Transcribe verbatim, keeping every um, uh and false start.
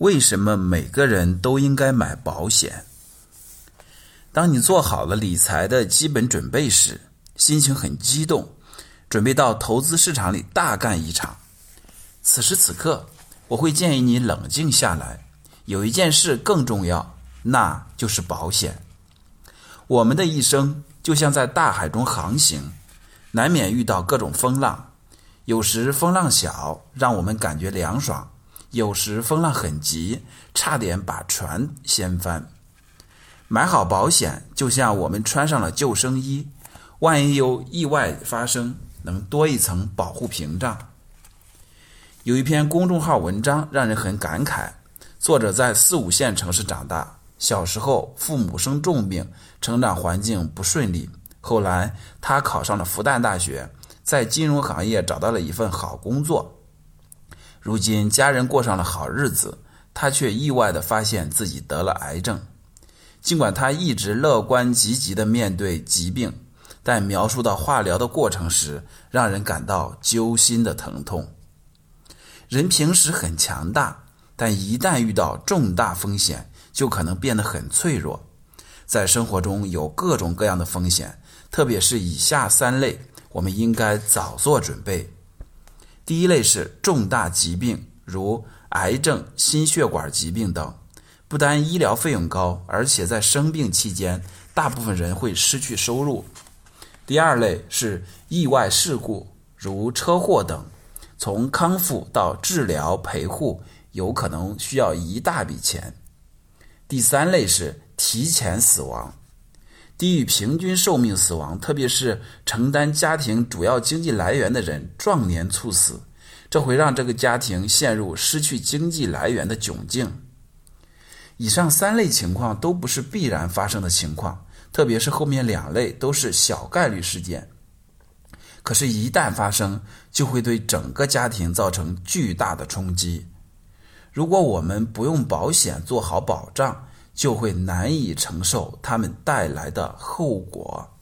为什么每个人都应该买保险？当你做好了理财的基本准备时，心情很激动，准备到投资市场里大干一场。此时此刻，我会建议你冷静下来，有一件事更重要，那就是保险。我们的一生就像在大海中航行，难免遇到各种风浪，有时风浪小，让我们感觉凉爽，有时风浪很急，差点把船掀翻。买好保险就像我们穿上了救生衣，万一有意外发生，能多一层保护屏障。有一篇公众号文章让人很感慨，作者在四五线城市长大，小时候父母生重病，成长环境不顺利，后来他考上了复旦大学，在金融行业找到了一份好工作。如今家人过上了好日子，他却意外地发现自己得了癌症。尽管他一直乐观积极地面对疾病，但描述到化疗的过程时，让人感到揪心的疼痛。人平时很强大，但一旦遇到重大风险，就可能变得很脆弱。在生活中有各种各样的风险，特别是以下三类，我们应该早做准备。第一类是重大疾病，如癌症、心血管疾病等，不单医疗费用高，而且在生病期间，大部分人会失去收入。第二类是意外事故，如车祸等，从康复到治疗陪护有可能需要一大笔钱。第三类是提前死亡，低于平均寿命死亡，特别是承担家庭主要经济来源的人壮年猝死，这会让这个家庭陷入失去经济来源的窘境。以上三类情况都不是必然发生的情况，特别是后面两类都是小概率事件，可是一旦发生，就会对整个家庭造成巨大的冲击。如果我们不用保险做好保障，就会难以承受它们带来的后果。